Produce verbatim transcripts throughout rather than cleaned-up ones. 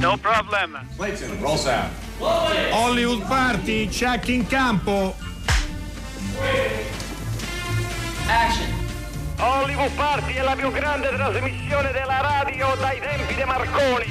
No problem. Clayton, roll sound. Hollywood Party, check in campo. Action. Hollywood Party è la più grande trasmissione della radio dai tempi dei Marconi.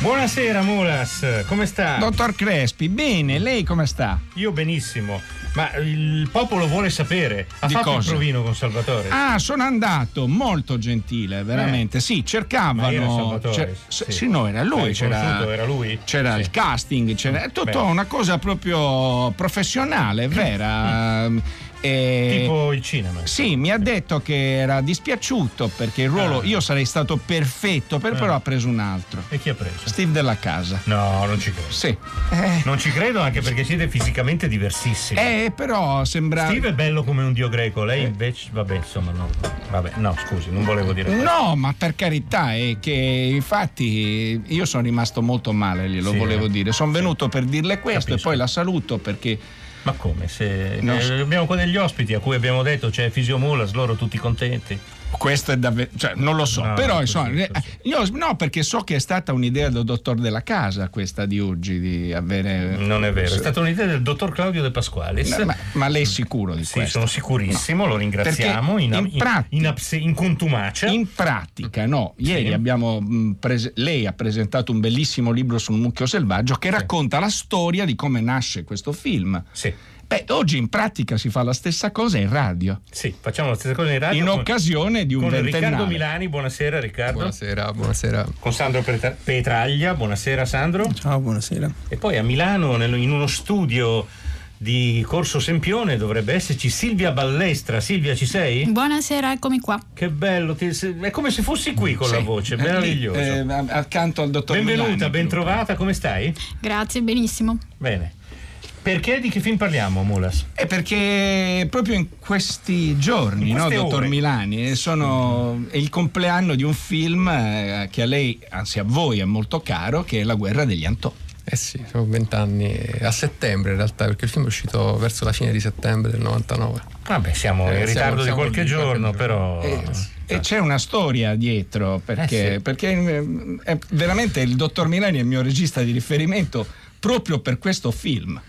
Buonasera Mulas, come sta? Dottor Crespi, bene, lei come sta? Io benissimo, ma il popolo vuole sapere, ha Di fatto cosa? Il provino con Salvatore? Ah, sono andato, molto gentile, veramente, eh. sì, cercavano... Ma era Salvatore? Sì. sì, no, era lui, c'era, era lui? c'era sì. il casting, c'era tutto Beh. una cosa proprio professionale, vera... Mm. E... tipo il cinema. Sì, mi ha detto che era dispiaciuto perché il ruolo, ah. io sarei stato perfetto, per, ah. però ha preso un altro. E chi ha preso? Steve Della Casa. No, non ci credo. Sì. Eh. Non ci credo, anche perché siete fisicamente diversissimi. Eh, però sembra... Steve è bello come un dio greco, lei eh. invece, vabbè, insomma, no. Vabbè, no, scusi, non volevo dire questo. No, ma per carità, è che infatti io sono rimasto molto male, glielo sì, volevo eh. dire. Sono sì. venuto per dirle questo. Capisco. E poi la saluto perché... Ma come? Se no. eh, abbiamo qua degli ospiti a cui abbiamo detto c'è cioè, Fisio Mulas, loro tutti contenti. Questo è davvero, cioè, non lo so, no, però insomma, così, così. io no, perché so che è stata un'idea del dottor Della Casa questa di oggi, di avere. Non è vero, è stata un'idea del dottor Claudio De Pasqualis. No, ma, ma lei è sicuro di sì, questo? Sì, sono sicurissimo, no. lo ringraziamo. Perché in in, in, pratica, in, abse, in contumacia. In pratica, no, ieri sì. abbiamo mh, prese, lei ha presentato un bellissimo libro sul mucchio selvaggio che sì. racconta la storia di come nasce questo film. Sì. Beh, oggi in pratica si fa la stessa cosa in radio. Sì, facciamo la stessa cosa in radio. In con, occasione di un con ventennale. Riccardo Milani, buonasera Riccardo. Buonasera, buonasera. Con Sandro Petra- Petraglia, buonasera Sandro. Ciao, buonasera. E poi a Milano, nel, in uno studio di Corso Sempione, dovrebbe esserci Silvia Ballestra. Silvia, ci sei? Buonasera, eccomi qua. Che bello, ti, è come se fossi qui con sì, la voce, meraviglioso. Eh, accanto al dottor Benvenuta, Milani. Benvenuta, bentrovata, come stai? Grazie, benissimo. Bene. Perché di che film parliamo, Mulas? È perché proprio in questi giorni, in no, dottor ore. Milani, sono è il compleanno di un film che a lei, anzi a voi, è molto caro, che è La guerra degli Antò. Eh sì, sono vent'anni, a settembre in realtà, perché il film è uscito verso la fine di settembre del novantanove. Vabbè, siamo eh, in ritardo siamo, di qualche siamo giorno, di qualche però... Eh, sì. E c'è una storia dietro, perché, eh sì. perché è veramente il dottor Milani è il mio regista di riferimento proprio per questo film.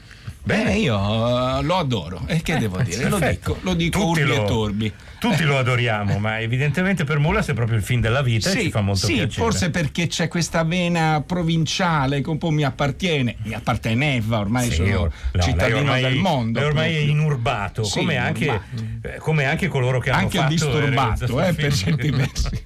Bene, io uh, lo adoro. E eh, che eh, devo dire? Lo dico, lo dico tutti urbi lo, e torbi. Tutti eh. lo adoriamo, ma evidentemente per Mulas è proprio il film della vita sì, e ci fa molto sì, piacere. Sì, forse perché c'è questa vena provinciale che un po' mi appartiene, mi apparteneva, ormai sì, sono no, cittadino ormai, del mondo. È ormai proprio. inurbato, sì, come, anche, urbato. come anche coloro che hanno anche fatto... Anche disturbato, eh, per certi versi.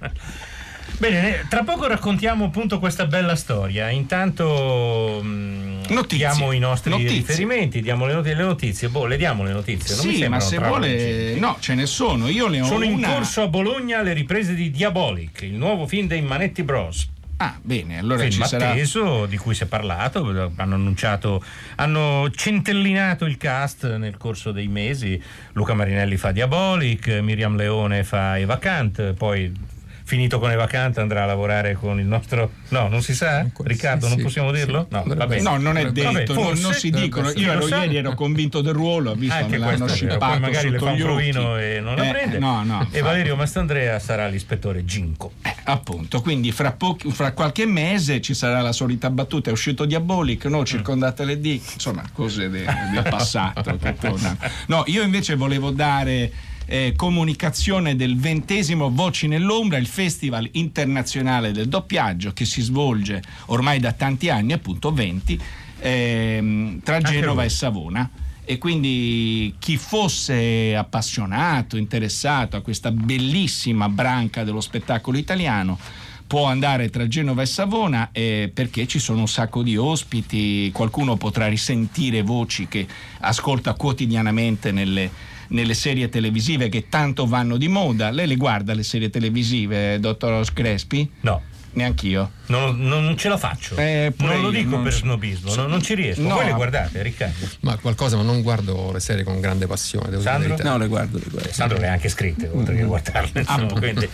Bene, tra poco raccontiamo appunto questa bella storia. Intanto mh, diamo i nostri notizie. riferimenti, diamo le notizie, le notizie. Boh, le diamo le notizie. Non sì, mi ma se vuole, no, ce ne sono. Io ne ho sono una. In corso a Bologna le riprese di Diabolik, il nuovo film dei Manetti Bros. Ah, bene, allora film ci sarà... atteso, di cui si è parlato, hanno annunciato, hanno centellinato il cast nel corso dei mesi. Luca Marinelli fa Diabolik, Miriam Leone fa Eva Kant, poi... finito con Eva Kant andrà a lavorare con il nostro no non si sa Riccardo sì, non sì, possiamo dirlo sì. no va bene no non è detto vabbè, forse, non si dicono io ero ieri ero convinto del ruolo ho visto anche questo poi magari le fa un provino e non la eh, prende no, no, e Valerio Mastandrea sarà l'ispettore Ginco eh, appunto quindi fra, pochi, fra qualche mese ci sarà la solita battuta è uscito Diabolik no circondate le D insomma cose del de passato che tornano no io invece volevo dare Eh, comunicazione del ventesimo Voci nell'Ombra, il festival internazionale del doppiaggio che si svolge ormai da tanti anni, appunto venti, ehm, tra Genova e Savona. E quindi chi fosse appassionato, interessato a questa bellissima branca dello spettacolo italiano può andare tra Genova e Savona eh, perché ci sono un sacco di ospiti, qualcuno potrà risentire voci che ascolta quotidianamente nelle nelle serie televisive che tanto vanno di moda. Lei le guarda le serie televisive, dottor Crespi? No. Neanch'io. Non, non ce la faccio. Eh, non lo dico non... per snobismo, non, non ci riesco. No. Voi le guardate, Riccardo? Ma qualcosa, ma non guardo le serie con grande passione. Devo Sandro? No, le guardo, le guardo. Sandro le ha anche scritte, oltre che guardarle. Ah. No, quindi...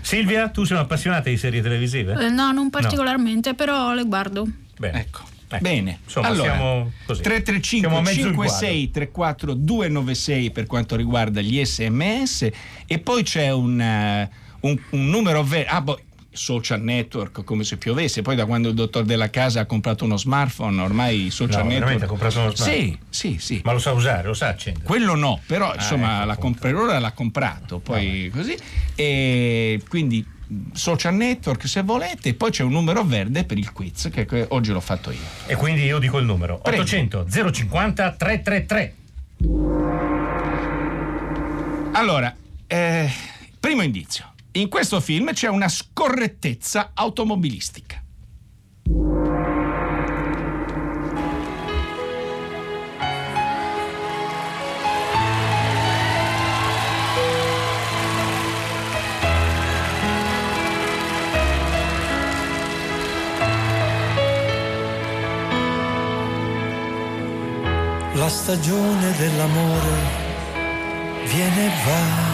Silvia, tu sei un'appassionata di serie televisive? Eh, no, non particolarmente, no. però le guardo. Bene. Ecco. Ecco. Bene, insomma, allora siamo così. tre tre cinque cinque sei tre quattro due nove sei per quanto riguarda gli sms e poi c'è un, un, un numero vero. Ah, boh, social network come se piovesse. Poi da quando il dottor Della Casa ha comprato uno smartphone, ormai i social no, network... veramente ha comprato uno smartphone? Sì, sì, sì. Ma lo sa usare, lo sa accendere? Quello no, però ah, insomma ecco, la comp- per ora l'ha comprato, poi ah, così. E quindi social network se volete, e poi c'è un numero verde per il quiz che oggi l'ho fatto io. E quindi io dico il numero. Prego. ottocento zero cinquanta trecentotrentatré. Allora, eh, primo indizio. In questo film c'è una scorrettezza automobilistica. La stagione dell'amore viene e va.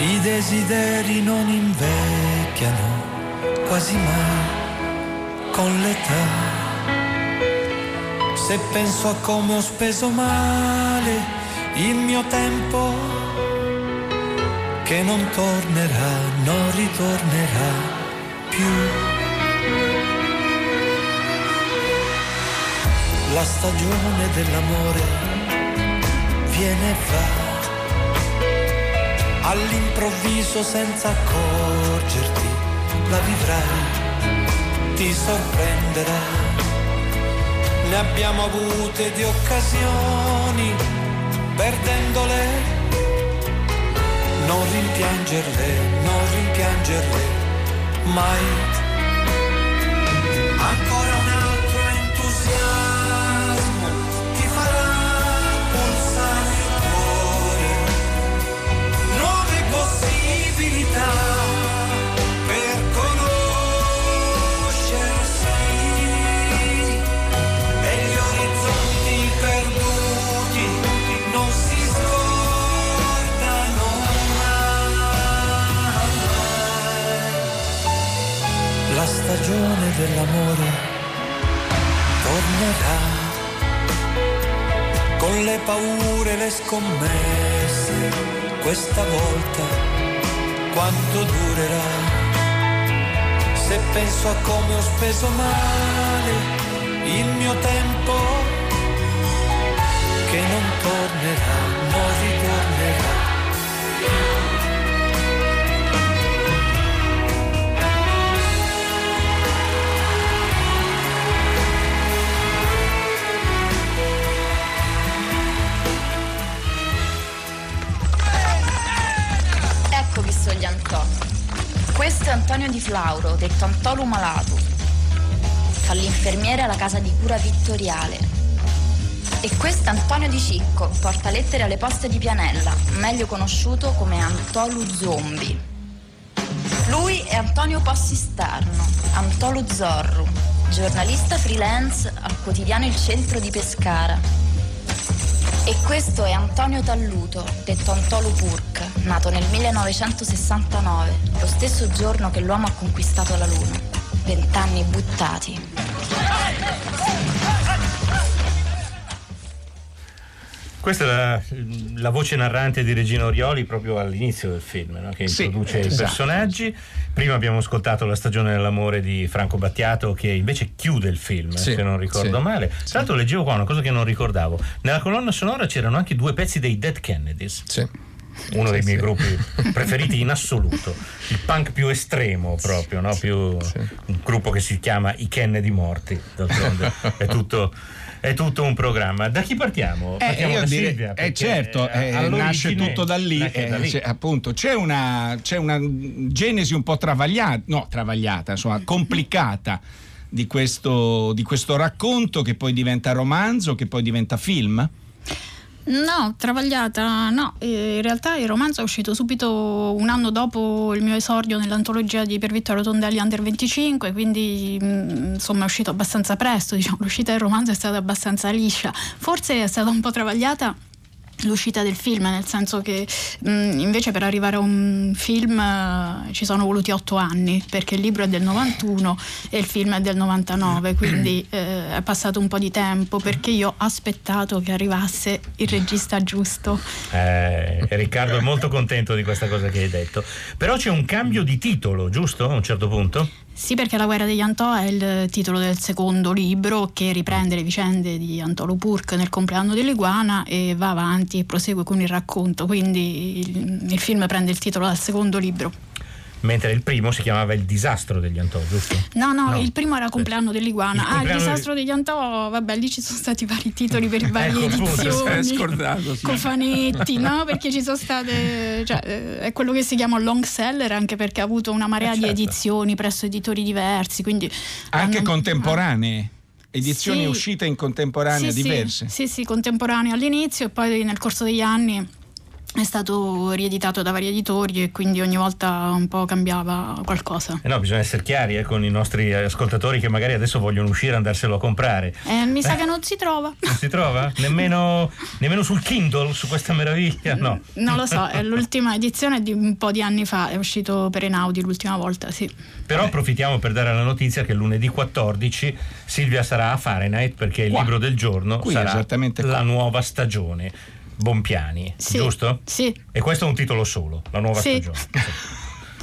I desideri non invecchiano quasi mai con l'età. Se penso a come ho speso male il mio tempo, che non tornerà, non ritornerà più. La stagione dell'amore viene e va. All'improvviso senza accorgerti la vivrai, ti sorprenderà. Ne abbiamo avute di occasioni, perdendole, non rimpiangerle, non rimpiangerle mai. Ancora un altro entusiasmo ti farà pulsare il cuore. Nuove possibilità per conoscersi e gli orizzonti perduti non si scordano mai. La stagione dell'amore tornerà con le paure, le scommesse. Questa volta quanto durerà? Se penso a come ho speso male il mio tempo, che non tornerà, non ritornerà. Gli Antò. Questo è Antonio Di Flauro, detto Antò Lu Malato. Fa l'infermiere alla casa di cura Vittoriale. E questo è Antonio Di Cicco, porta lettere alle poste di Pianella, meglio conosciuto come Antò Lu Zombie. Lui è Antonio Possistarno, Antò Lu Zorro, giornalista freelance al quotidiano Il Centro di Pescara. E questo è Antonio Talluto, detto Antò Lu Purk, nato nel millenovecentosessantanove, lo stesso giorno che l'uomo ha conquistato la Luna. Vent'anni buttati. Questa è la, la voce narrante di Regina Orioli proprio all'inizio del film, no? Che sì, introduce esatto. I personaggi. Prima abbiamo ascoltato La stagione dell'amore di Franco Battiato, che invece chiude il film, sì, se non ricordo sì, male. Sì. Tra l'altro leggevo qua una cosa che non ricordavo. Nella colonna sonora c'erano anche due pezzi dei Dead Kennedys. Sì. Uno dei sì, miei sì, gruppi preferiti in assoluto, il punk più estremo proprio, no? Più sì, un gruppo che si chiama I Kennedy Morti, d'altronde è tutto è tutto un programma. Da chi partiamo? Eh, partiamo io da dire, Silvia, eh, certo, eh, nasce tutto da lì, eh, da lì. C'è, appunto c'è una c'è una genesi un po' travagliata, no, travagliata, insomma, complicata di questo di questo racconto che poi diventa romanzo, che poi diventa film. No, travagliata no, in realtà il romanzo è uscito subito un anno dopo il mio esordio nell'antologia di Pier Vittorio Tondelli Under venticinque, quindi insomma è uscito abbastanza presto, diciamo, l'uscita del romanzo è stata abbastanza liscia, forse è stata un po' travagliata l'uscita del film, nel senso che mh, invece per arrivare a un film uh, ci sono voluti otto anni, perché il libro è del novantuno e il film è del novantanove, quindi eh, è passato un po' di tempo, perché io ho aspettato che arrivasse il regista giusto. Eh, Riccardo è molto contento di questa cosa che hai detto, però c'è un cambio di titolo, giusto? A un certo punto? Sì, perché La guerra degli Antò è il titolo del secondo libro, che riprende le vicende di Antò Lu Purk nel compleanno dell'Iguana e va avanti e prosegue con il racconto, quindi il, il film prende il titolo dal secondo libro. Mentre il primo si chiamava Il disastro degli Antò, giusto? No, no, no. Il primo era Compleanno dell'Iguana. Il ah, compleanno Il disastro degli Antò, vabbè, lì ci sono stati vari titoli per i vari ecco, edizioni, scordato, sì. Cofanetti, no? Perché ci sono state, cioè, è quello che si chiama long seller, anche perché ha avuto una marea eh, certo. di edizioni presso editori diversi, quindi anche hanno, contemporanee. Edizioni sì, uscite in contemporanea sì, diverse. Sì, sì, contemporanee all'inizio e poi nel corso degli anni è stato rieditato da vari editori e quindi ogni volta un po' cambiava qualcosa. Eh no, bisogna essere chiari eh, con i nostri ascoltatori che magari adesso vogliono uscire e andarselo a comprare. Eh, mi sa eh. che non si trova. Non si trova? Nemmeno, nemmeno sul Kindle, su questa meraviglia? No. Non lo so, è l'ultima edizione di un po' di anni fa, è uscito per Einaudi l'ultima volta, sì. Però approfittiamo per dare la notizia che lunedì quattordici Silvia sarà a Fahrenheit, perché il wow. libro del giorno qui sarà esattamente La nuova stagione. Bompiani, sì, giusto? Sì. E questo è un titolo solo, La nuova sì. stagione.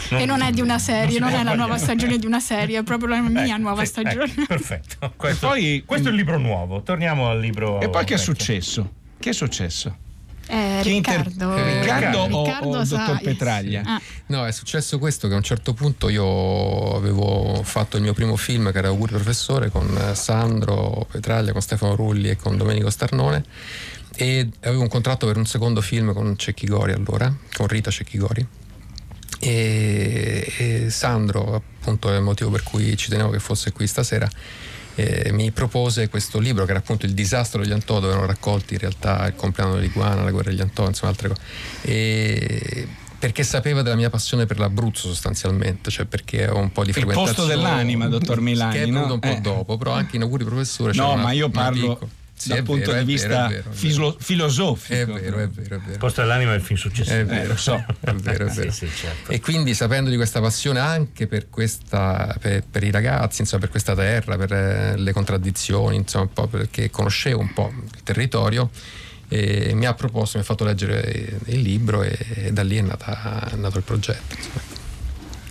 Non, e non è di una serie, non, non è la nuova stagione di una serie, è proprio la mia eh, nuova sì, stagione. Eh, perfetto. Questo, poi, questo è il libro nuovo. Torniamo al libro. E poi che è successo? Che è successo? Eh, Riccardo, inter... Riccardo, Riccardo o, Riccardo o dottor Petraglia? Ah. No, è successo questo, che a un certo punto io avevo fatto il mio primo film, che era Auguri Professore, con Sandro Petraglia, con Stefano Rulli e con Domenico Starnone, e avevo un contratto per un secondo film con Cecchi Gori, allora con Rita Cecchi Gori, e, e Sandro, appunto, è il motivo per cui ci tenevo che fosse qui stasera, e mi propose questo libro, che era appunto Il disastro degli Antò, dove erano raccolti in realtà Il compleanno dell'Iguana, La guerra degli Antò, insomma altre cose, e perché sapeva della mia passione per l'Abruzzo, sostanzialmente, cioè perché ho un po' di frequentazione. Il posto dell'anima, dottor Milani, che è venuto no? un po' eh. dopo, però anche in Auguri Professore c'era no, ma io parlo sì, dal punto vero, di vista vero, vero, filosofico. È vero, è vero, è vero. Il posto dell'anima è il film successivo. È vero, eh, lo so. È vero, è vero. Sì, sì, certo. E quindi, sapendo di questa passione anche per questa, per, per i ragazzi, insomma, per questa terra, per le contraddizioni, insomma, un po' perché conoscevo un po' il territorio, e mi ha proposto, mi ha fatto leggere il libro, e, e da lì è, nata, è nato il progetto. Insomma.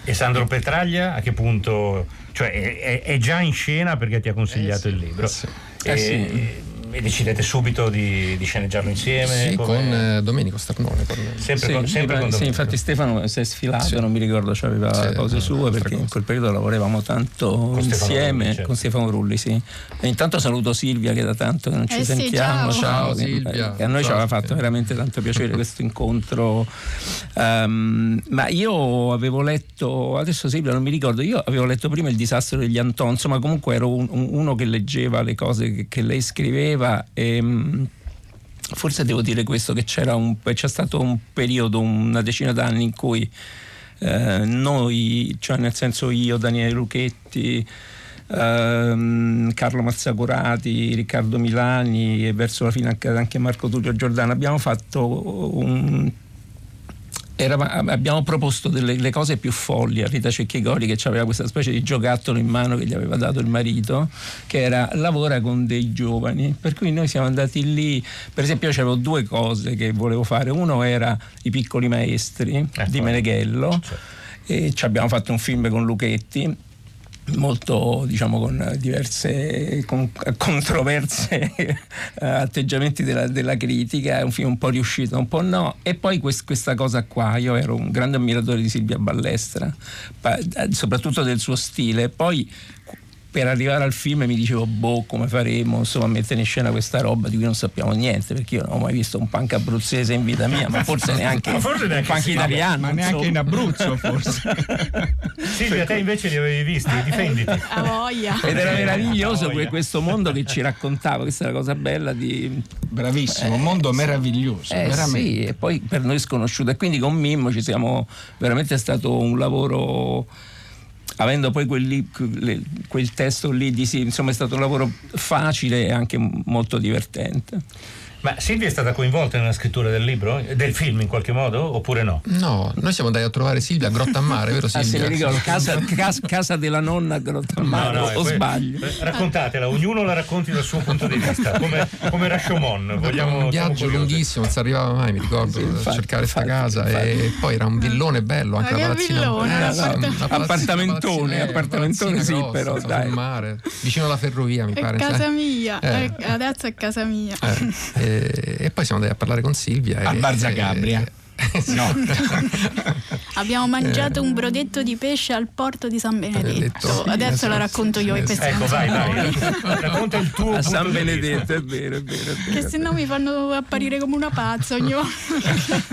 E Sandro Petraglia a che punto? Cioè, è, è già in scena, perché ti ha consigliato eh sì, il libro. Eh sì. E, eh sì. E decidete subito di, di sceneggiarlo insieme? Sì, come... con eh, Domenico Starnone. Con... Sempre, sì, con, sempre con Domenico. Sì, infatti Stefano si è sfilato, sì. non mi ricordo, cioè aveva sì, cose sue, perché cosa. in quel periodo lavoravamo tanto con insieme Rulli, certo. con Stefano Rulli, sì. E intanto saluto Silvia, che da tanto non ci eh sentiamo. Sì, ciao, ciao che, Silvia. Che a noi ciao, ci aveva fatto Silvia. veramente tanto piacere questo incontro. Um, ma io avevo letto, adesso Silvia non mi ricordo, io avevo letto prima Il disastro degli Antò, insomma comunque ero un, uno che leggeva le cose che, che lei scriveva. E forse devo dire questo, che c'era un, c'è stato un periodo, una decina d'anni, in cui eh, noi, cioè nel senso io, Daniele Luchetti, ehm, Carlo Mazzacurati, Riccardo Milani e verso la fine anche, anche Marco Tullio Giordano, abbiamo fatto un Eravamo, abbiamo proposto delle le cose più folli a Rita Cecchi Gori, che aveva questa specie di giocattolo in mano che gli aveva dato il marito, che era lavora con dei giovani, per cui noi siamo andati lì. Per esempio, io avevo due cose che volevo fare: uno era I piccoli maestri ecco. di Meneghello, certo. e ci abbiamo fatto un film con Luchetti, molto, diciamo, con diverse con, controverse atteggiamenti della, della critica, è un film un po' riuscito, un po' no. E poi quest, questa cosa qua, io ero un grande ammiratore di Silvia Ballestra, pa, soprattutto del suo stile. Poi per arrivare al film mi dicevo, boh, come faremo, insomma, a mettere in scena questa roba di cui non sappiamo niente, perché io non ho mai visto un punk abruzzese in vita mia, ma forse neanche, ma forse neanche un punk italiano, ma neanche so. in Abruzzo forse. Silvia, sì, te invece li avevi visti, difenditi. A voglia. Ed era meraviglioso questo mondo che ci raccontava, questa è la cosa bella di... Bravissimo, un eh, mondo meraviglioso, eh, veramente. Sì, e poi per noi sconosciuto. E quindi con Mimmo ci siamo, veramente è stato un lavoro... Avendo poi quel, lì, quel, quel testo lì di sì, insomma è stato un lavoro facile e anche molto divertente. Ma Silvia è stata coinvolta nella scrittura del libro, del film in qualche modo, oppure no? No, noi siamo andati a trovare Silvia a Grottammare, vero Silvia? Ah, se ricordo, casa, cas, casa della nonna a Grottammare, no, no, o que- sbaglio? Raccontatela, ognuno la racconti dal suo punto di vista, come, come Rashomon. Vogliamo un viaggio lunghissimo, non si arrivava mai, mi ricordo, sì, infatti, a cercare infatti, sta infatti, casa infatti. E poi era un villone bello, anche la palazzina. Villone, eh, la palazzina, no, no, appartamentone, appartamentone sì, grossa, però dai. Mare, vicino alla ferrovia, mi è pare. Casa mia, eh. Eh, adesso è casa mia. Eh. E, e poi siamo andati a parlare con Silvia a Barzagabria. No. Abbiamo mangiato eh. un brodetto di pesce al porto di San Benedetto. Sì, adesso sì, la racconto sì, io sì, i pezzi. Ecco, vai, vai. Racconta il tuo a San Benedetto, è vero, è vero, è vero. Che se no mi fanno apparire come una pazza ogni volta.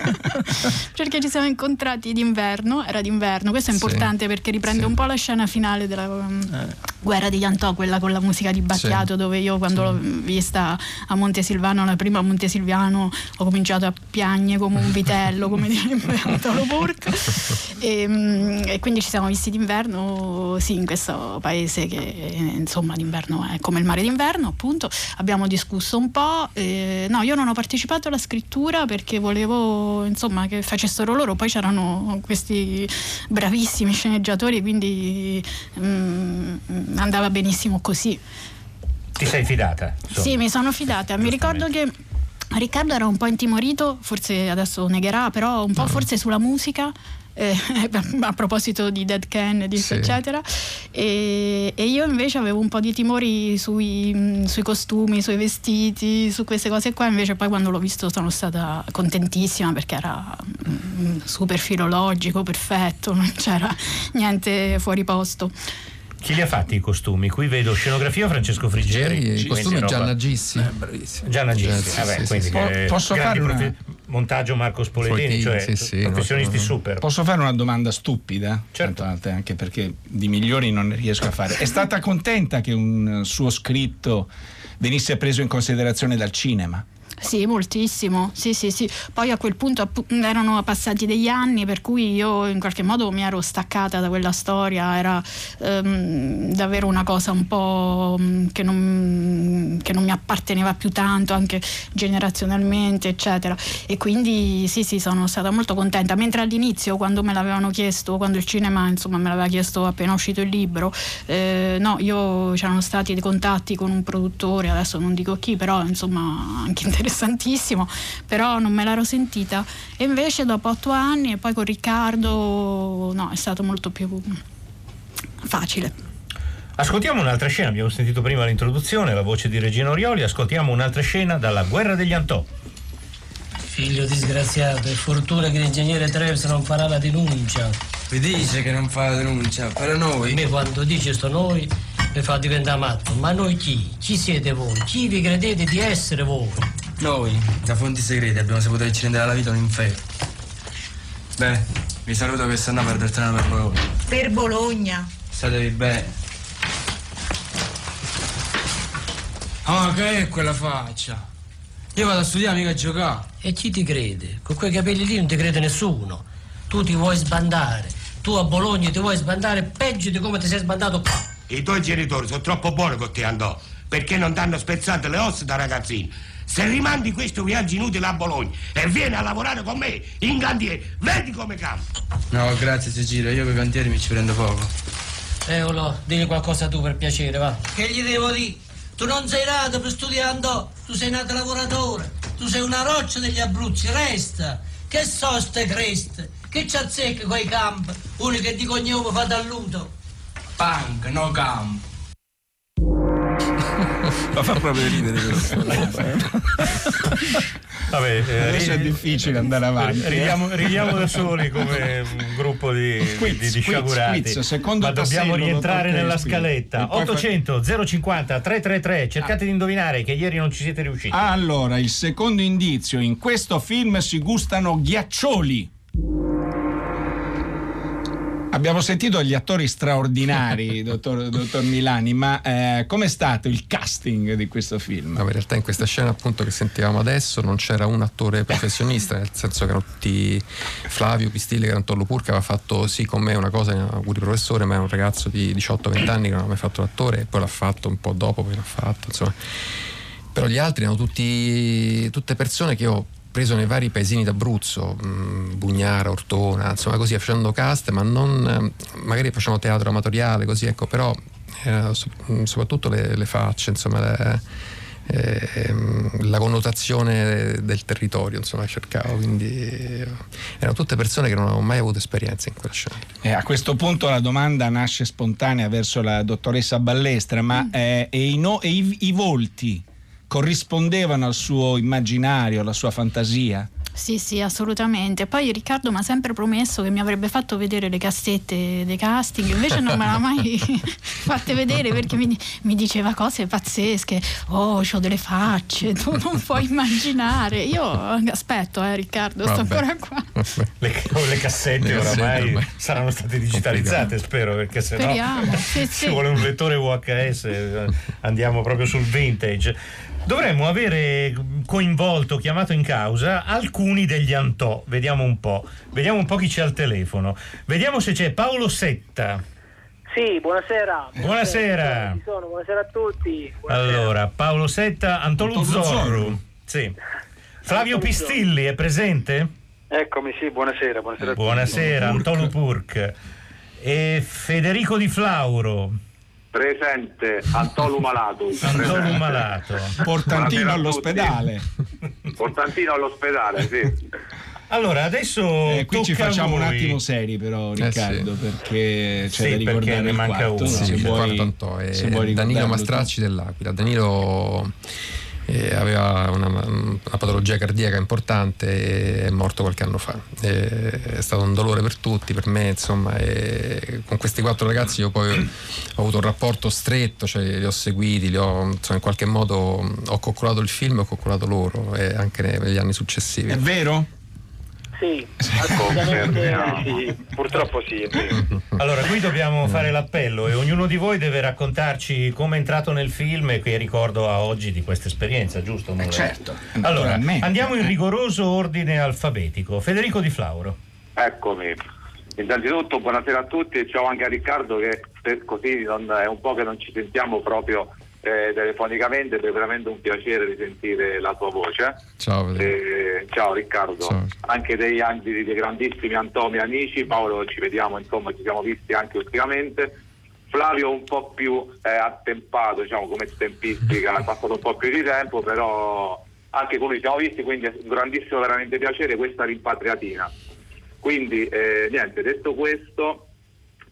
Perché ci siamo incontrati d'inverno, era d'inverno, questo è importante sì, perché riprende sì. un po' la scena finale della um, eh. guerra degli Antò, quella con la musica di Battiato, sì. dove io quando sì. l'ho vista a Montesilvano, la prima a Montesilvano, ho cominciato a piagne come un vitello. Come dire Antò Lu Purk, e, e quindi ci siamo visti d'inverno, sì, in questo paese che insomma d'inverno è come il mare d'inverno, appunto. Abbiamo discusso un po', eh, no, io non ho partecipato alla scrittura perché volevo insomma che facessero loro, poi c'erano questi bravissimi sceneggiatori, quindi mm, andava benissimo così. Ti sei fidata? Insomma. Sì, mi sono fidata, mi ricordo che Riccardo era un po' intimorito, forse adesso negherà, però un po' no. forse sulla musica, eh, a proposito di Dead Can, di sì. eccetera, e, e io invece avevo un po' di timori sui, sui costumi, sui vestiti, su queste cose qua. Invece poi quando l'ho visto sono stata contentissima perché era super filologico, perfetto, non c'era niente fuori posto. Chi li ha fatti i costumi? Qui vedo scenografia Francesco Friggeri, sì, i costumi Gianna Gissi. Eh, bravissimo. Gianna Gissi, vabbè, sì, quindi sì, sì. Posso fare una... profi... montaggio Marco Spoletini, Spoletini, cioè sì, sì, professionisti no, super. Posso fare una domanda stupida? Certo. Anche perché di migliori non ne riesco a fare. È stata contenta che un suo scritto venisse preso in considerazione dal cinema? Sì, moltissimo, sì sì sì. Poi a quel punto erano passati degli anni, per cui io in qualche modo mi ero staccata da quella storia, era ehm, davvero una cosa un po' che non, che non mi apparteneva più tanto, anche generazionalmente eccetera, e quindi sì sì sono stata molto contenta, mentre all'inizio quando me l'avevano chiesto, quando il cinema insomma me l'aveva chiesto appena uscito il libro, eh, no, io c'erano stati dei contatti con un produttore, adesso non dico chi, però insomma anche interessante, interessantissimo, però non me l'ero sentita, e invece dopo otto anni e poi con Riccardo no, è stato molto più facile. Ascoltiamo un'altra scena, abbiamo sentito prima l'introduzione, la voce di Regina Orioli, ascoltiamo un'altra scena dalla Guerra degli Antò. Figlio disgraziato, è fortuna che l'ingegnere Treves non farà la denuncia. Mi dice che non fa la denuncia, per noi. Me quando dice sto noi mi fa diventare matto. Ma noi chi? Chi siete voi? Chi vi credete di essere voi? Noi, da fonti segrete, abbiamo saputo che ci renderà la vita un inferno. Bene, vi saluto che stanno per il treno per Bologna. Per Bologna. Statevi bene. Ah, che è quella faccia? Io vado a studiare, mica a giocare. E chi ti crede? Con quei capelli lì non ti crede nessuno. Tu ti vuoi sbandare. Tu a Bologna ti vuoi sbandare peggio di come ti sei sbandato qua. I tuoi genitori sono troppo buoni con te, Antò, perché non ti hanno spezzato le ossa da ragazzino. Se rimandi questo viaggio inutile a Bologna e vieni a lavorare con me in cantiere, vedi come campo. No, grazie Cecilio, io per cantiere mi ci prendo poco. Eolo, digli qualcosa tu per piacere, va. Che gli devo dire? Tu non sei nato per studiare, Antò, tu sei nato lavoratore, tu sei una roccia degli Abruzzi, resta. Che so ste creste, che ci azzecca coi campi, uno che di cognome fa Talluto. Punk, no campo. Ma fa proprio ridere questo. Vabbè, eh, adesso è difficile andare avanti. Ridiamo, ridiamo da soli come un gruppo di, quiz, di, di sciagurati. Quiz, quiz, ma dobbiamo rientrare nella quiz. Scaletta. ottocento zero cinquanta trecentotrentatré. Cercate ah. di indovinare, che ieri non ci siete riusciti. Allora, il secondo indizio: in questo film si gustano ghiaccioli. Abbiamo sentito gli attori straordinari, dottor, dottor Milani, ma eh, com'è stato il casting di questo film? No, in realtà in questa scena appunto che sentivamo adesso non c'era un attore professionista, nel senso che erano tutti Flavio Pistilli, che era Antò Lu Purk, aveva fatto sì con me una cosa in Auguri Professore, ma è un ragazzo di diciotto venti anni che non aveva mai fatto l'attore, e poi l'ha fatto un po' dopo, poi l'ha fatto, insomma. però gli altri erano tutti tutte persone che ho preso nei vari paesini d'Abruzzo, Bugnara, Ortona, insomma così, facendo cast, ma non magari facciamo teatro amatoriale così, ecco, però eh, soprattutto le, le facce, insomma le, eh, la connotazione del territorio, insomma cercavo, quindi eh, erano tutte persone che non avevo mai avuto esperienza in quella scena. Eh, a questo punto la domanda nasce spontanea verso la dottoressa Ballestra, ma mm. eh, e, i no, e i, i volti corrispondevano al suo immaginario, alla sua fantasia? Sì, sì, assolutamente. Poi Riccardo mi ha sempre promesso che mi avrebbe fatto vedere le cassette dei casting, invece non me l'ha mai fatte vedere, perché mi, mi diceva cose pazzesche. Oh, c'ho delle facce, tu non puoi immaginare. Io aspetto, eh Riccardo, vabbè, sto ancora qua. Le, le cassette le oramai cassette, saranno state digitalizzate, spero, perché se Speriamo, no sì, ci sì. vuole un lettore V H S, andiamo proprio sul vintage. Dovremmo avere coinvolto, chiamato in causa, alcuni degli Antò. Vediamo un po'. Vediamo un po' chi c'è al telefono. Vediamo se c'è Paolo Setta. Sì, buonasera. Buonasera. Buonasera, sono. buonasera a tutti. Buonasera. Allora, Paolo Setta, Antò Lu Zorro. Sì. Flavio Pistilli è presente? Eccomi, sì, buonasera. Buonasera, a tutti. Buonasera, Antò Lu Purk. E Federico Di Flauro. Presente, Antò Lu Malato. Antò Lu Malato. Portantino all'ospedale. Portantino all'ospedale, sì. Allora, adesso eh, qui ci facciamo un attimo seri però, Riccardo, eh sì. perché c'è sì, da ricordare il manca quarto, uno. Sì, se vuoi, Antò, eh, se vuoi Danilo Mastracci dell'Aquila. Danilo eh, aveva una, una patologia cardiaca importante e è morto qualche anno fa. Eh, è stato un dolore per tutti, per me, insomma. Eh, con questi quattro ragazzi io poi ho avuto un rapporto stretto, cioè li ho seguiti, li ho, insomma, in qualche modo ho coccolato il film, ho coccolato loro e eh, anche negli anni successivi. È vero? Sì, sì, purtroppo sì. Allora, qui dobbiamo fare l'appello e ognuno di voi deve raccontarci come è entrato nel film e che ricordo ha oggi di questa esperienza, giusto? Eh certo. Allora, andiamo in rigoroso ordine alfabetico. Federico Di Flauro. Eccomi. Innanzitutto buonasera a tutti e ciao anche a Riccardo, che così non, è un po' che non ci sentiamo proprio eh, telefonicamente, ed è veramente un piacere risentire la tua voce. Ciao, eh, ciao Riccardo. Ciao. Anche dei, anzi, dei grandissimi Antò, miei amici. Paolo, ci vediamo, insomma, ci siamo visti anche ultimamente. Flavio un po' più eh, attempato, diciamo, come tempistica, ha passato un po' più di tempo, però anche come ci siamo visti, quindi è un grandissimo veramente piacere questa rimpatriatina. Quindi eh, niente, detto questo,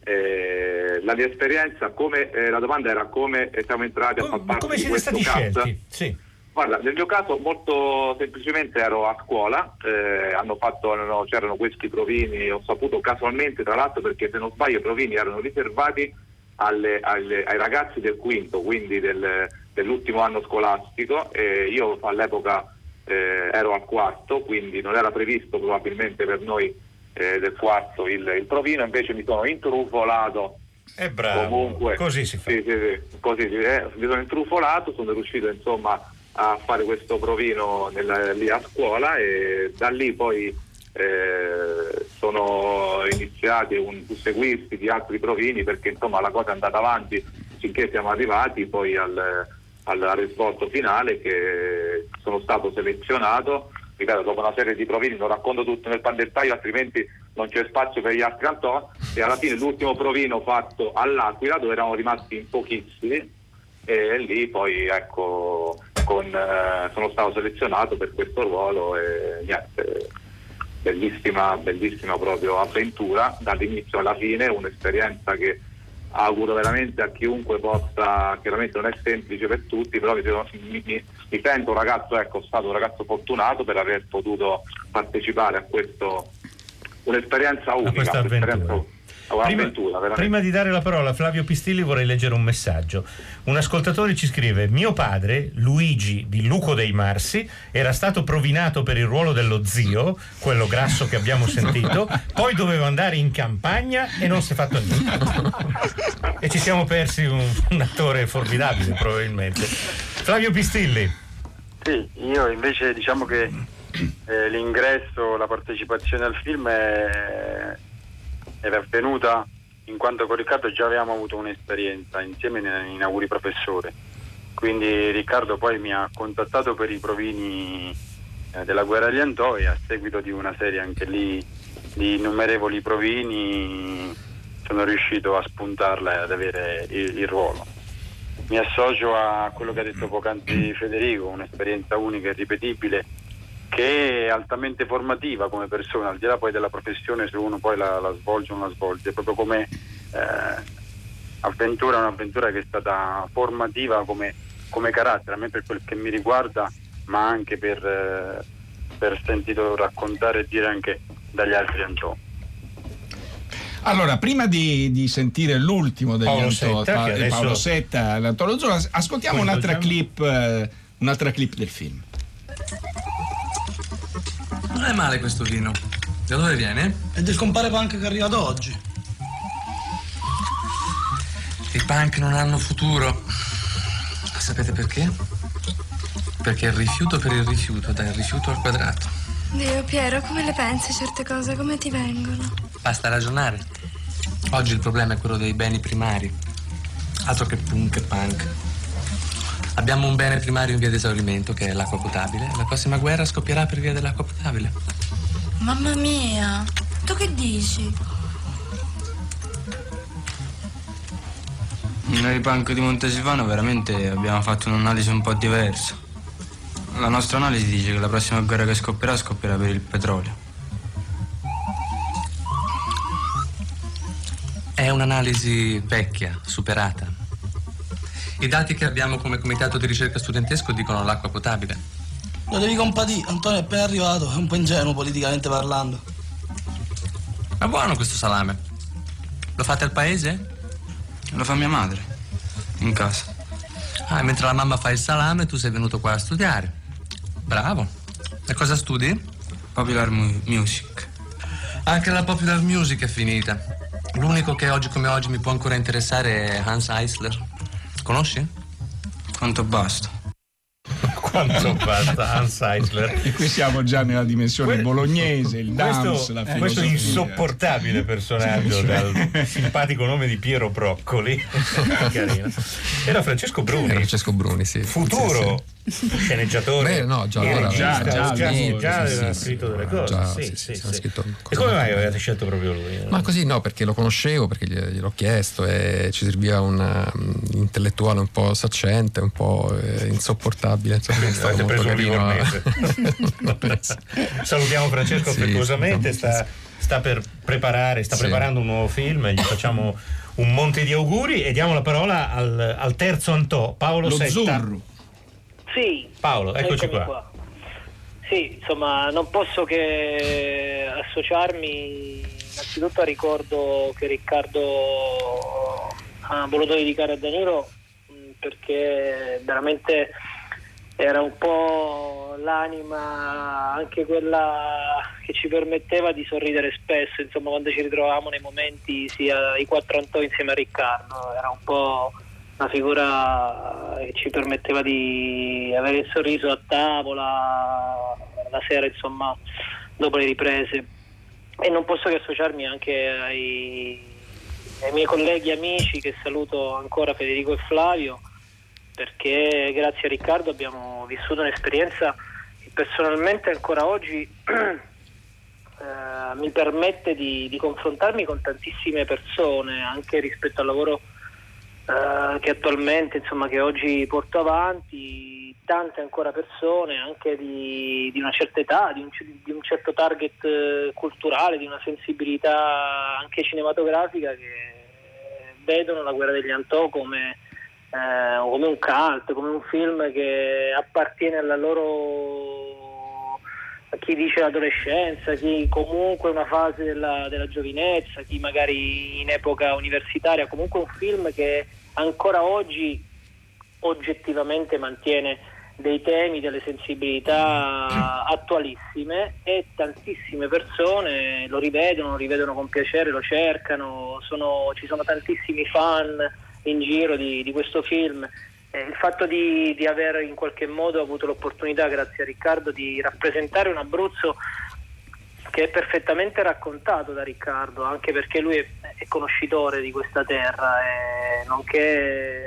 eh, la mia esperienza, come eh, la domanda era come siamo entrati a far parte come di questo cast. Sì. Guarda, nel mio caso molto semplicemente ero a scuola, eh, hanno fatto, no, c'erano questi provini, ho saputo casualmente tra l'altro, perché se non sbaglio i provini erano riservati alle, alle, ai ragazzi del quinto, quindi del, dell'ultimo anno scolastico, e io all'epoca eh, ero al quarto, quindi non era previsto probabilmente per noi Eh, del quarto il, il provino, invece mi sono intrufolato. E eh bravo, comunque, così si fa. Sì, sì, sì, così si, eh, mi sono intrufolato, sono riuscito insomma a fare questo provino nella, lì a scuola, e da lì poi eh, sono iniziati un susseguirsi di altri provini, perché insomma la cosa è andata avanti finché siamo arrivati poi al, al risvolto finale, che sono stato selezionato. Dopo una serie di provini, non racconto tutto nel dettaglio, altrimenti non c'è spazio per gli altri Antò, e alla fine l'ultimo provino fatto all'Aquila, dove eravamo rimasti in pochissimi, e lì poi ecco con, eh, sono stato selezionato per questo ruolo, e niente, bellissima, bellissima proprio avventura dall'inizio alla fine, un'esperienza che auguro veramente a chiunque possa, chiaramente non è semplice per tutti, però mi, mi, mi sento un ragazzo, ecco, stato un ragazzo fortunato per aver potuto partecipare a questo, un'esperienza unica, a questa avventura. Prima, prima di dare la parola a Flavio Pistilli vorrei leggere un messaggio. Un ascoltatore ci scrive: mio padre, Luigi di Luco dei Marsi, era stato provinato per il ruolo dello zio, quello grasso che abbiamo sentito, poi doveva andare in campagna e non si è fatto niente. E ci siamo persi un, un attore formidabile probabilmente. Flavio Pistilli. Sì, io invece diciamo che eh, l'ingresso, la partecipazione al film è... era avvenuta in quanto con Riccardo già avevamo avuto un'esperienza insieme in Auguri Professore, Quindi Riccardo poi mi ha contattato per i provini eh, della guerra degli Antò, e a seguito di una serie anche lì di innumerevoli provini sono riuscito a spuntarla e ad avere il, il ruolo. Mi associo a quello che ha detto poc'anzi Federico, un'esperienza unica e irripetibile che è altamente formativa come persona, al di là poi della professione, se uno poi la, la svolge o non la svolge, proprio come eh, avventura, un'avventura che è stata formativa come come carattere, a me per quel che mi riguarda, ma anche per, eh, per sentito raccontare e dire anche dagli altri Antò. Allora, prima di, di sentire l'ultimo degli Paolo Antò, Setta, pa- adesso... Paolo Setta, l'Antò Lu Zorro, ascoltiamo Quindi un'altra clip, eh, un'altra clip del film. Non è male questo vino. Da dove viene? È del compare Punk che arriva ad oggi. I punk non hanno futuro. Sapete perché? Perché il rifiuto per il rifiuto dà il rifiuto al quadrato. Dio, Piero, come le pensi certe cose? Come ti vengono? Basta ragionare. Oggi il problema è quello dei beni primari. Altro che punk e punk. Abbiamo un bene primario in via di esaurimento, che è l'acqua potabile. La prossima guerra scoppierà per via dell'acqua potabile. Mamma mia, tu che dici? Noi punk di Montesilvano veramente abbiamo fatto un'analisi un po' diversa. La nostra analisi dice che la prossima guerra che scoppierà scoppierà per il petrolio. È un'analisi vecchia, superata. I dati che abbiamo come comitato di ricerca studentesco dicono l'acqua potabile. Lo devi compatire, Antonio è appena arrivato, è un po' ingenuo politicamente parlando. Ma buono questo salame. Lo fate al paese? Lo fa mia madre, in casa. Ah, mentre la mamma fa il salame, tu sei venuto qua a studiare. Bravo. E cosa studi? Popular mu- music. Anche la popular music è finita. L'unico che oggi come oggi mi può ancora interessare è Hans Eisler. Conosci? Quanto basta. Quanto basta Hans Eisler. E qui siamo già nella dimensione que- bolognese, il questo, dance, la filosofia. Questo insopportabile personaggio dal simpatico nome di Piero Broccoli. Carino. Era Francesco Bruni. Era Francesco Bruni, sì. Futuro sì, sì. sceneggiatore. Beh, no, già era, già, già, già, lui, già sì, aveva sì, scritto sì, delle cose. Già, sì, sì, sì, sì. Scritto e come mai avevate scelto proprio lui? No? Ma così no, perché lo conoscevo, perché gliel'ho chiesto e ci serviva un intellettuale un po' saccente, un po' insopportabile. Avete preso un livornese. Salutiamo Francesco sì, affettuosamente, sta, sta per preparare, sta sì. preparando un nuovo film, gli facciamo un monte di auguri e diamo la parola al, al terzo Antò, Paolo Lo Setta. Zorro. Sì. Paolo, eccoci qua. qua. Sì, insomma, non posso che associarmi innanzitutto al ricordo che Riccardo ha voluto dedicare a Danilo, perché veramente era un po' l'anima, anche quella che ci permetteva di sorridere spesso, insomma, quando ci ritrovavamo nei momenti, sia i quattro Antò insieme a Riccardo, era un po' una figura che ci permetteva di avere il sorriso a tavola, la sera, insomma, dopo le riprese. E non posso che associarmi anche ai, ai miei colleghi amici, che saluto ancora, Federico e Flavio, perché grazie a Riccardo abbiamo vissuto un'esperienza che personalmente ancora oggi eh, mi permette di, di confrontarmi con tantissime persone, anche rispetto al lavoro eh, che attualmente, insomma, che oggi porto avanti, tante ancora persone, anche di, di una certa età, di un, di un certo target culturale, di una sensibilità anche cinematografica, che vedono La guerra degli Antò come... Eh, come un cult, come un film che appartiene alla loro, a chi dice adolescenza, chi comunque una fase della, della giovinezza, chi magari in epoca universitaria, comunque un film che ancora oggi oggettivamente mantiene dei temi, delle sensibilità attualissime, e tantissime persone lo rivedono, lo rivedono con piacere, lo cercano, sono, ci sono tantissimi fan in giro di, di questo film. Eh, il fatto di, di aver in qualche modo avuto l'opportunità, grazie a Riccardo, di rappresentare un Abruzzo che è perfettamente raccontato da Riccardo, anche perché lui è, è conoscitore di questa terra, e nonché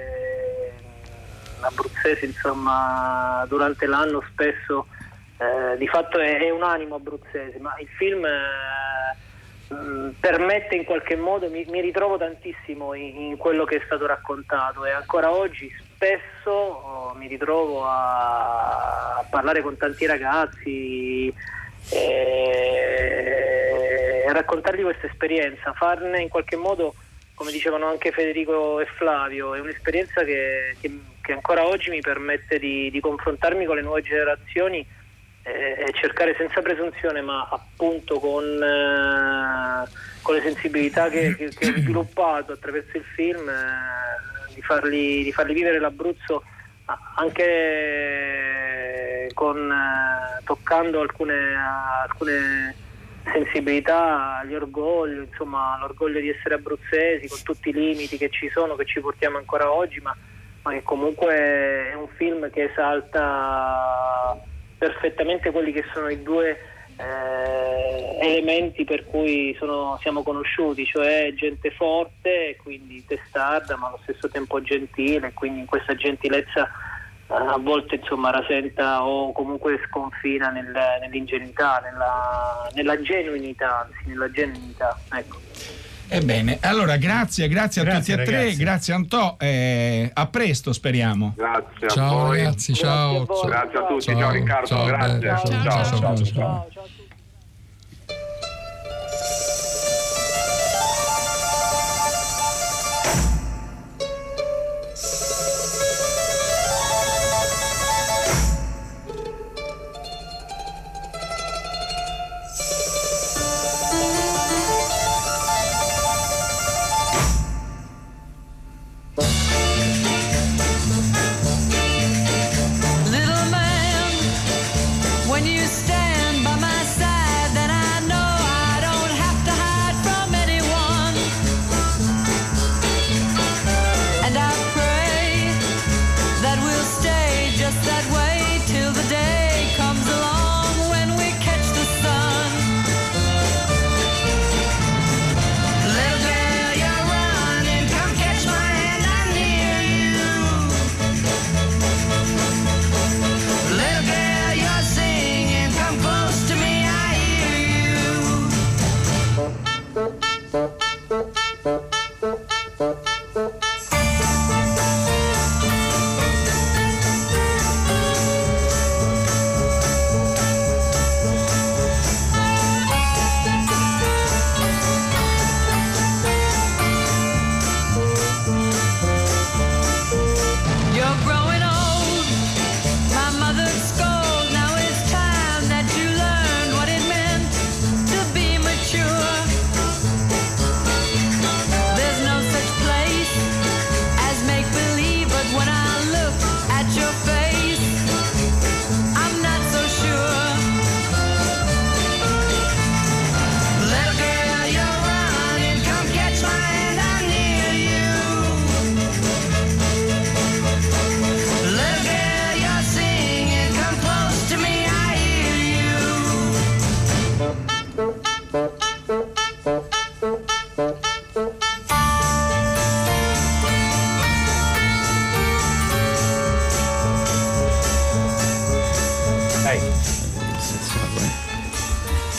abruzzese, insomma, durante l'anno spesso eh, di fatto è, è un animo abruzzese, ma il film eh, mh, permette in qualche modo, mi, mi ritrovo tantissimo in, in quello che è stato raccontato, e ancora oggi spesso oh, mi ritrovo a, a parlare con tanti ragazzi e, e raccontargli questa esperienza, farne in qualche modo, come dicevano anche Federico e Flavio, è un'esperienza che, che, che ancora oggi mi permette di, di confrontarmi con le nuove generazioni e, e cercare senza presunzione, ma appunto con, eh, con le sensibilità che, che, che ho sviluppato attraverso il film, eh, di, farli, di farli vivere l'Abruzzo anche con, eh, toccando alcune... alcune sensibilità, gli orgoglio, insomma l'orgoglio di essere abruzzesi con tutti i limiti che ci sono, che ci portiamo ancora oggi, ma, ma che comunque è un film che esalta perfettamente quelli che sono i due eh, elementi per cui sono, siamo conosciuti, cioè gente forte, quindi testarda, ma allo stesso tempo gentile, quindi in questa gentilezza a volte insomma rasenta o comunque sconfina nel, nell'ingenuità, nella, nella genuinità, anzi nella genuinità, ecco. Ebbene, allora grazie, grazie a grazie, tutti e tre, grazie Antò, eh, a presto speriamo. Grazie a ciao, voi. Ragazzi, ciao, grazie a, grazie a tutti, ciao, ciao Riccardo, ciao, grazie. Ciao, ciao, ciao, ciao, ciao, ciao, ciao. ciao.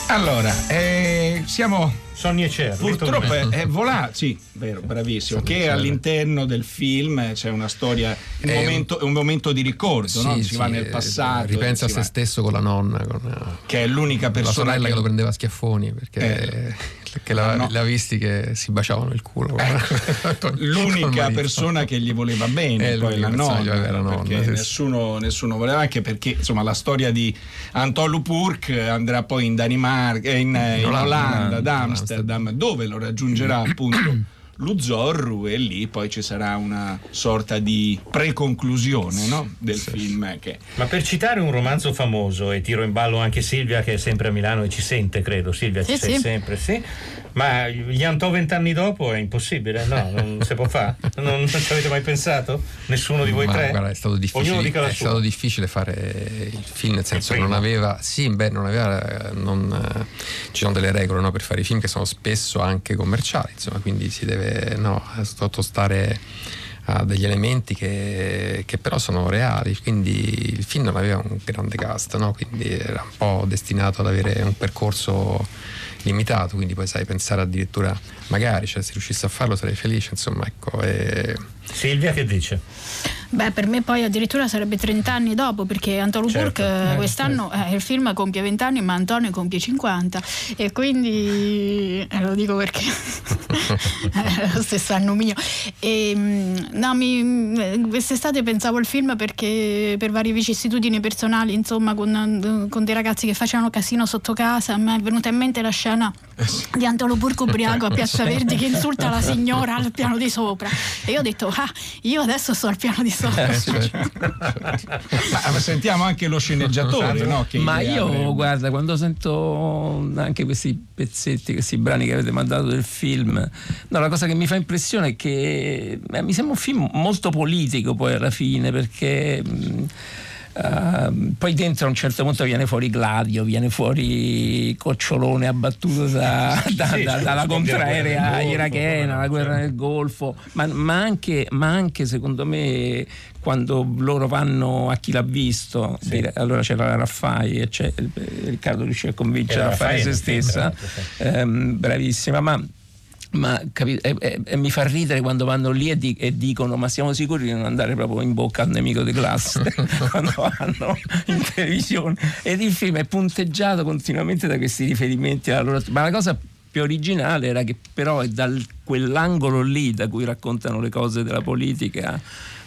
Allora, eh, siamo Sogni e Cielo. Purtroppo è, è volato, sì, vero, bravissimo. Sogni che all'interno del film c'è una storia, un è momento, un momento di ricordo, sì, no? Si sì, va nel passato. Ripensa a se va. stesso con la nonna, con, che è l'unica persona. La sorella che, che lo prendeva a schiaffoni perché. Eh. Che la, no. la visti che si baciavano il culo, ecco. L'unica persona che gli voleva bene è poi la nonna, la nonna perché sì. nessuno, nessuno voleva, anche perché insomma la storia di Antò Lu Purk andrà poi in Danimarca, in, in, in Olanda, ad Amsterdam, dove lo raggiungerà appunto Lu Zorro, e lì poi ci sarà una sorta di preconclusione, no? del sì. film che... Ma per citare un romanzo famoso, e tiro in ballo anche Silvia che è sempre a Milano e ci sente, credo, Silvia sì, ci sì. sei sempre, sì? Ma gli Antò vent'anni dopo è impossibile, no? Non si può fare? Non, non ci avete mai pensato? Nessuno di voi Ma, tre? Guarda, è stato difficile, è stato difficile fare il film, nel senso non aveva, sì, beh, non aveva, non, ci sono delle regole, no, per fare i film che sono spesso anche commerciali, insomma, quindi si deve, no, sottostare a degli elementi che, che però sono reali, quindi il film non aveva un grande cast, no? Quindi era un po' destinato ad avere un percorso limitato, quindi poi sai, pensare addirittura magari, cioè se riuscisse a farlo sarei felice, insomma, ecco. E... Silvia che dice? Beh, per me poi addirittura sarebbe trent'anni dopo, perché Antò Lu Purk, certo, quest'anno eh, il film compie vent'anni ma Antonio compie cinquanta, e quindi eh, lo dico perché è lo stesso anno mio. E, no, mi, quest'estate pensavo al film perché per varie vicissitudini personali, insomma, con, con dei ragazzi che facevano casino sotto casa, mi è venuta in mente la scena di Antò Lu Purk ubriaco a Piazza Verdi che insulta la signora al piano di sopra, e io ho detto ah, io adesso sto al piano di sopra. Eh, cioè. Ma sentiamo anche lo sceneggiatore, no? Che ma io avremmo. Guarda, quando sento anche questi pezzetti, questi brani che avete mandato del film, no, la cosa che mi fa impressione è che eh, mi sembra un film molto politico poi alla fine, perché mh, Uh, poi dentro a un certo punto viene fuori Gladio, viene fuori Cocciolone abbattuto da, da, sì, da, dalla contraerea irachena, la guerra nel Golfo, ma, ma, anche, ma anche secondo me quando loro vanno a Chi l'ha visto, sì. dire, allora c'era la Raffaele, cioè, Riccardo riuscì a convincere a fare se stessa, ehm, bravissima, ma ma capi, eh, eh, mi fa ridere quando vanno lì e, di, e dicono ma siamo sicuri di non andare proprio in bocca al nemico di classe quando vanno in televisione, ed il film è punteggiato continuamente da questi riferimenti alla loro... Ma la cosa più originale era che però è da quell'angolo lì da cui raccontano le cose della politica,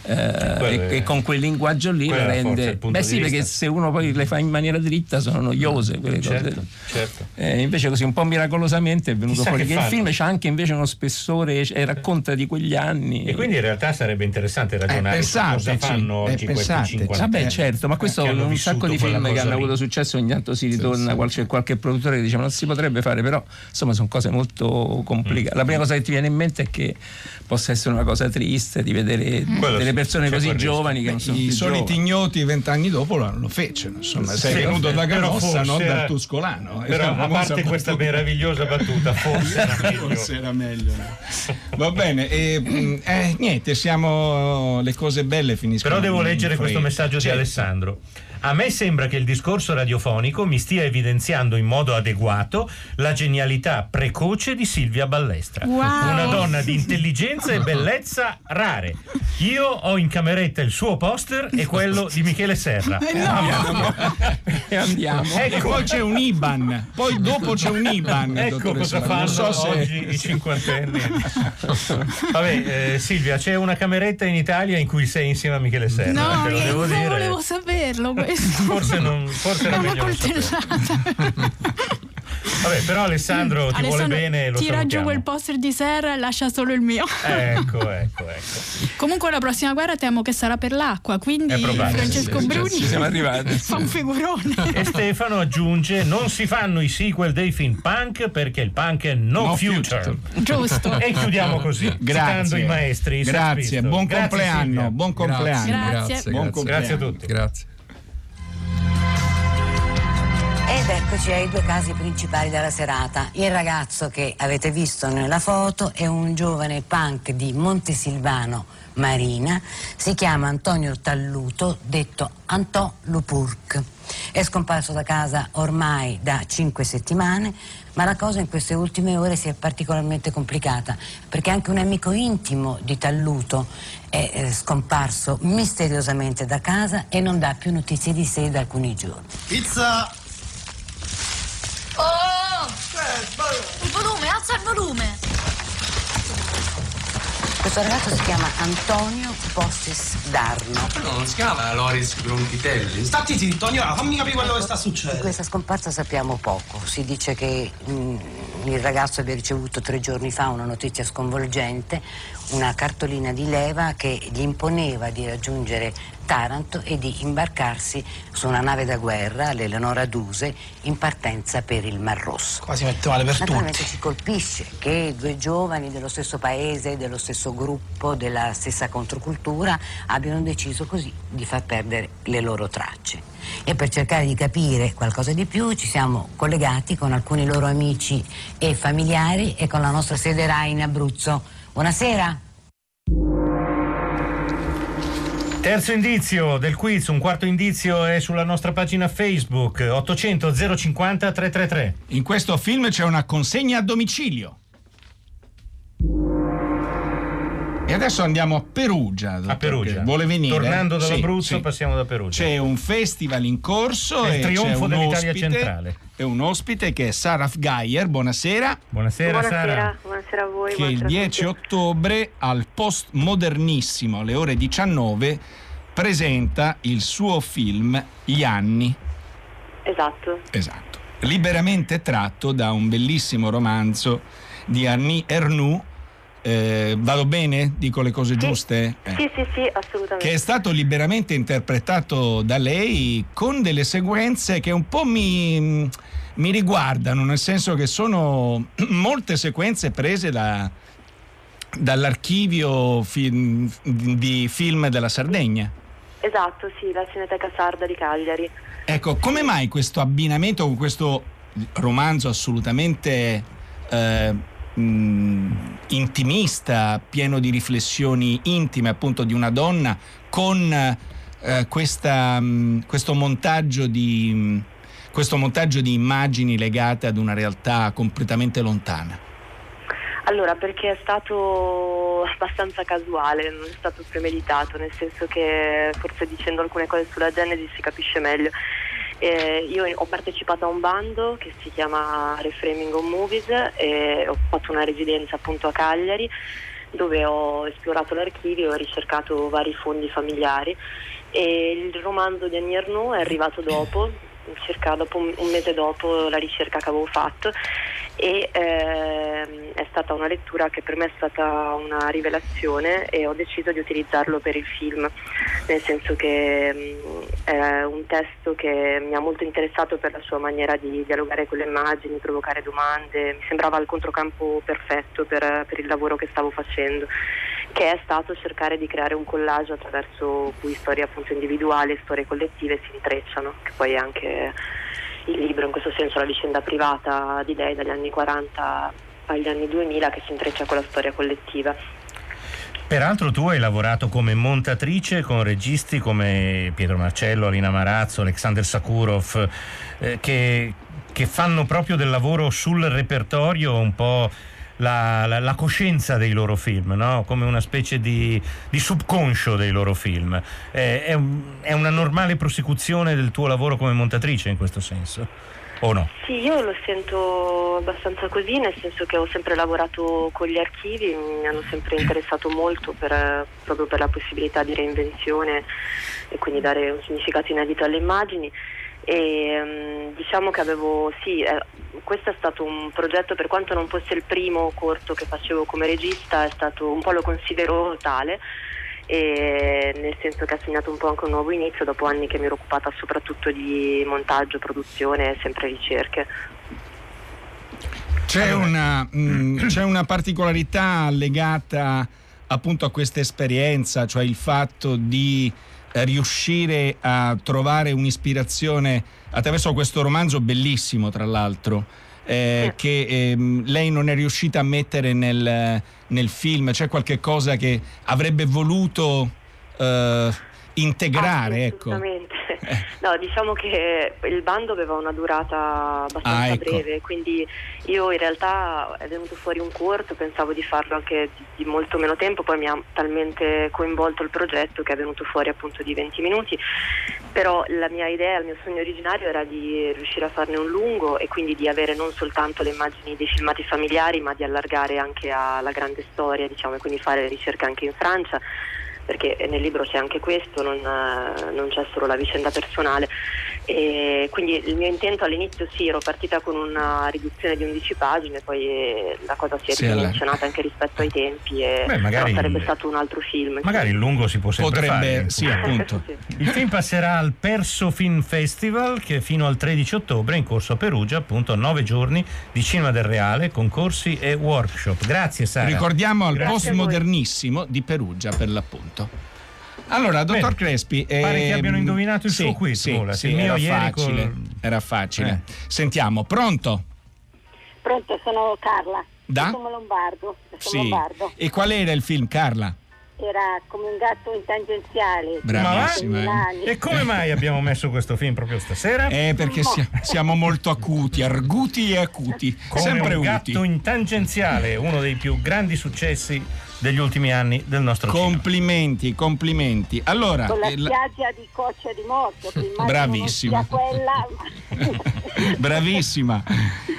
eh, e, e con quel linguaggio lì lo rende... Beh sì, perché vista. Se uno poi le fa in maniera dritta sono noiose quelle certo, cose. Certo. Eh, invece così un po' miracolosamente è venuto chissà fuori che, che il film c'ha anche invece uno spessore e racconta di quegli anni. E quindi in realtà sarebbe interessante ragionare eh, su cosa fanno oggi questi cinquanta. Vabbè certo, ma questo è un sacco di film che hanno avuto successo, ogni tanto si ritorna sì, qualche, sì. qualche produttore che dice ma non si potrebbe fare, però insomma sono cose molto complicate. Mm. La prima cosa che ti viene in mente è che possa essere una cosa triste di vedere mm. delle persone così giovani che non sono i soliti ignoti vent'anni dopo lo, lo fecero, insomma sì, sei venuto da Canossa, non dal Tuscolano, però a parte questa battuta. Meravigliosa battuta forse era meglio, forse era meglio. Va bene, e, eh, niente, siamo, le cose belle finiscono, però devo leggere questo messaggio certo. di Alessandro. A me sembra che il discorso radiofonico mi stia evidenziando in modo adeguato la genialità precoce di Silvia Ballestra, wow. una donna di intelligenza e bellezza rare. Io ho in cameretta il suo poster e quello di Michele Serra. E no. andiamo. E andiamo. Ecco. E poi c'è un I B A N, poi dopo c'è un I B A N. Ecco cosa fanno non so se... oggi i cinquantenni. Vabbè, eh, Silvia, c'è una cameretta in Italia in cui sei insieme a Michele Serra. No, te lo devo dire. Non volevo saperlo. Forse non, forse era meglio. Vabbè, però Alessandro ti Alessandro, vuole bene, lo tira giù quel poster di Serra e lascia solo il mio. Ecco, ecco, ecco. Comunque la prossima guerra temo che sarà per l'acqua, quindi Francesco Bruni siamo arrivati. Fa un figurone. E Stefano aggiunge: non si fanno i sequel dei film punk perché il punk è no, no future. future. Giusto. E chiudiamo così. Grazie. Citando i maestri. Grazie, buon grazie compleanno, Silvia. buon compleanno. Grazie. Grazie. Buon compleanno. Grazie a tutti. Grazie. Ed eccoci ai due casi principali della serata. Il ragazzo che avete visto nella foto è un giovane punk di Montesilvano, Marina. Si chiama Antonio Talluto, detto Antò Lu Purk. È scomparso da casa ormai da cinque settimane, ma la cosa in queste ultime ore si è particolarmente complicata, perché anche un amico intimo di Talluto è scomparso misteriosamente da casa e non dà più notizie di sé da alcuni giorni. Pizza! Oh! Il volume, alza il volume! Questo ragazzo si chiama Antonio Possistarno. No, non si chiama Loris Bronchitelli. Stati zitto, Antonio, fammi capire quello che sta succedendo. Di questa scomparsa sappiamo poco. Si dice che mh, il ragazzo abbia ricevuto tre giorni fa una notizia sconvolgente, una cartolina di leva che gli imponeva di raggiungere Taranto e di imbarcarsi su una nave da guerra, l'Eleonora Duse, in partenza per il Mar Rosso. Quasi metto male per naturalmente tutti. Ci colpisce che due giovani dello stesso paese, dello stesso gruppo, della stessa controcultura abbiano deciso così di far perdere le loro tracce. E per cercare di capire qualcosa di più ci siamo collegati con alcuni loro amici e familiari e con la nostra sede RAI in Abruzzo. Buonasera. Terzo indizio del quiz, un quarto indizio è sulla nostra pagina Facebook, ottocento zero cinquanta trecentotrentatré. In questo film c'è una consegna a domicilio. E adesso andiamo a Perugia. A Perugia. Vuole venire. Tornando dall'Abruzzo, sì, sì. Passiamo da Perugia. C'è un festival in corso. È il trionfo dell'Italia centrale. E un ospite che è Sara Fgaier. Buonasera. Buonasera, buonasera Sara. Buonasera a voi. Che il dieci ottobre al Post Modernissimo alle ore diciannove presenta il suo film Gli anni. Esatto. Esatto. Liberamente tratto da un bellissimo romanzo di Annie Ernaux. Eh, vado bene? Dico le cose giuste? Sì, eh. sì, sì, sì, assolutamente. Che è stato liberamente interpretato da lei con delle sequenze che un po' mi, mi riguardano, nel senso che sono molte sequenze prese da, dall'archivio film, di film della Sardegna. Esatto, sì, la Cineteca Sarda di Cagliari. Ecco, come mai questo abbinamento con questo romanzo assolutamente... Eh, intimista, pieno di riflessioni intime appunto di una donna, con eh, questa, mh, questo montaggio di mh, questo montaggio di immagini legate ad una realtà completamente lontana? Allora, perché è stato abbastanza casuale, non è stato premeditato, nel senso che forse dicendo alcune cose sulla Genesi si capisce meglio. Eh, io ho partecipato a un bando che si chiama Reframing on Movies e ho fatto una residenza appunto a Cagliari, dove ho esplorato l'archivio, ho ricercato vari fondi familiari, e il romanzo di Annie Ernaux è arrivato dopo, circa dopo un mese dopo la ricerca che avevo fatto, e ehm, è stata una lettura che per me è stata una rivelazione e ho deciso di utilizzarlo per il film, nel senso che mh, è un testo che mi ha molto interessato per la sua maniera di dialogare con le immagini, provocare domande, mi sembrava il controcampo perfetto per, per il lavoro che stavo facendo, che è stato cercare di creare un collage attraverso cui storie appunto individuali e storie collettive si intrecciano, che poi è anche il libro, in questo senso la vicenda privata di lei dagli anni quaranta agli anni duemila, che si intreccia con la storia collettiva. Peraltro tu hai lavorato come montatrice con registi come Pietro Marcello, Alina Marazzo, Alexander Sakurov, eh, che, che fanno proprio del lavoro sul repertorio un po' la, la, la coscienza dei loro film, no? Come una specie di, di subconscio dei loro film. Eh, è, è una normale prosecuzione del tuo lavoro come montatrice in questo senso? O no? Sì, io lo sento abbastanza così, nel senso che ho sempre lavorato con gli archivi, mi hanno sempre interessato molto per, proprio per la possibilità di reinvenzione e quindi dare un significato inedito alle immagini, e diciamo che avevo, sì, eh, questo è stato un progetto, per quanto non fosse il primo corto che facevo come regista, è stato un po', lo considero tale, e nel senso che ha segnato un po' anche un nuovo inizio dopo anni che mi ero occupata soprattutto di montaggio, produzione, sempre ricerche. C'è una, mh, c'è una particolarità legata appunto a questa esperienza, cioè il fatto di riuscire a trovare un'ispirazione attraverso questo romanzo bellissimo, tra l'altro, eh, che eh, lei non è riuscita a mettere nel, nel film. C'è qualche cosa che avrebbe voluto eh, integrare? Ah, ecco. No, diciamo che il bando aveva una durata abbastanza ah, ecco. breve, quindi io in realtà è venuto fuori un corto, pensavo di farlo anche di molto meno tempo, poi mi ha talmente coinvolto il progetto che è venuto fuori appunto di venti minuti, però la mia idea, il mio sogno originario era di riuscire a farne un lungo e quindi di avere non soltanto le immagini dei filmati familiari, ma di allargare anche alla grande storia, diciamo, e quindi fare ricerca anche in Francia, perché nel libro c'è anche questo, non, non c'è solo la vicenda personale, e quindi il mio intento all'inizio, sì, ero partita con una riduzione di undici pagine, poi la cosa si è sì, ridimensionata anche rispetto ai tempi, e beh, magari, sarebbe stato un altro film. Magari il lungo si può sempre potrebbe, fare. Sì, appunto. Il film passerà al Perso Film Festival, che fino al tredici ottobre è in corso a Perugia, appunto, nove giorni di Cinema del Reale, concorsi e workshop. Grazie Sara. Ricordiamo al Post Modernissimo di Perugia, per l'appunto. Allora, dottor Crespi, pare ehm... che abbiano indovinato il sì, suo quiz. Sì, sì, era, ieri facile, col... era facile. Eh. Sentiamo, pronto? Pronto, sono Carla. Da? Sono Lombardo. Sono sì. Lombardo. E qual era il film, Carla? era come un gatto in tangenziale. Bravissima. Eh. E come mai abbiamo messo questo film proprio stasera? Eh, perché no. si- siamo molto acuti, arguti e acuti. Come sempre un uti. Gatto in tangenziale, uno dei più grandi successi degli ultimi anni del nostro complimenti, cinema. Complimenti, complimenti. Allora, con la spiaggia di Coccia di Morto. Bravissima. Quella... Bravissima.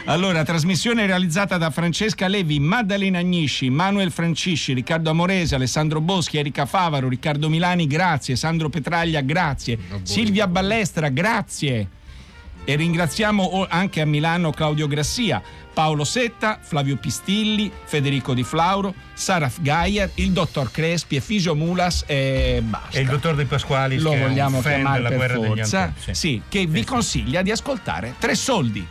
Allora, trasmissione realizzata da Francesca Levi, Maddalena Agnisci, Manuel Francisci, Riccardo Amorese, Alessandro Boschi, Erika Favaro, Riccardo Milani, grazie, Sandro Petraglia, grazie, Silvia Ballestra, grazie. E ringraziamo anche a Milano Claudio Grassia, Paolo Setta, Flavio Pistilli, Federico Di Flauro, Sara Fgaier, il dottor Crespi e Fisio Mulas e basta. E il dottor De Pasquali, lo che vogliamo chiamare per forza, degli Antò, sì. Sì, che vi consiglia di ascoltare Tre Soldi.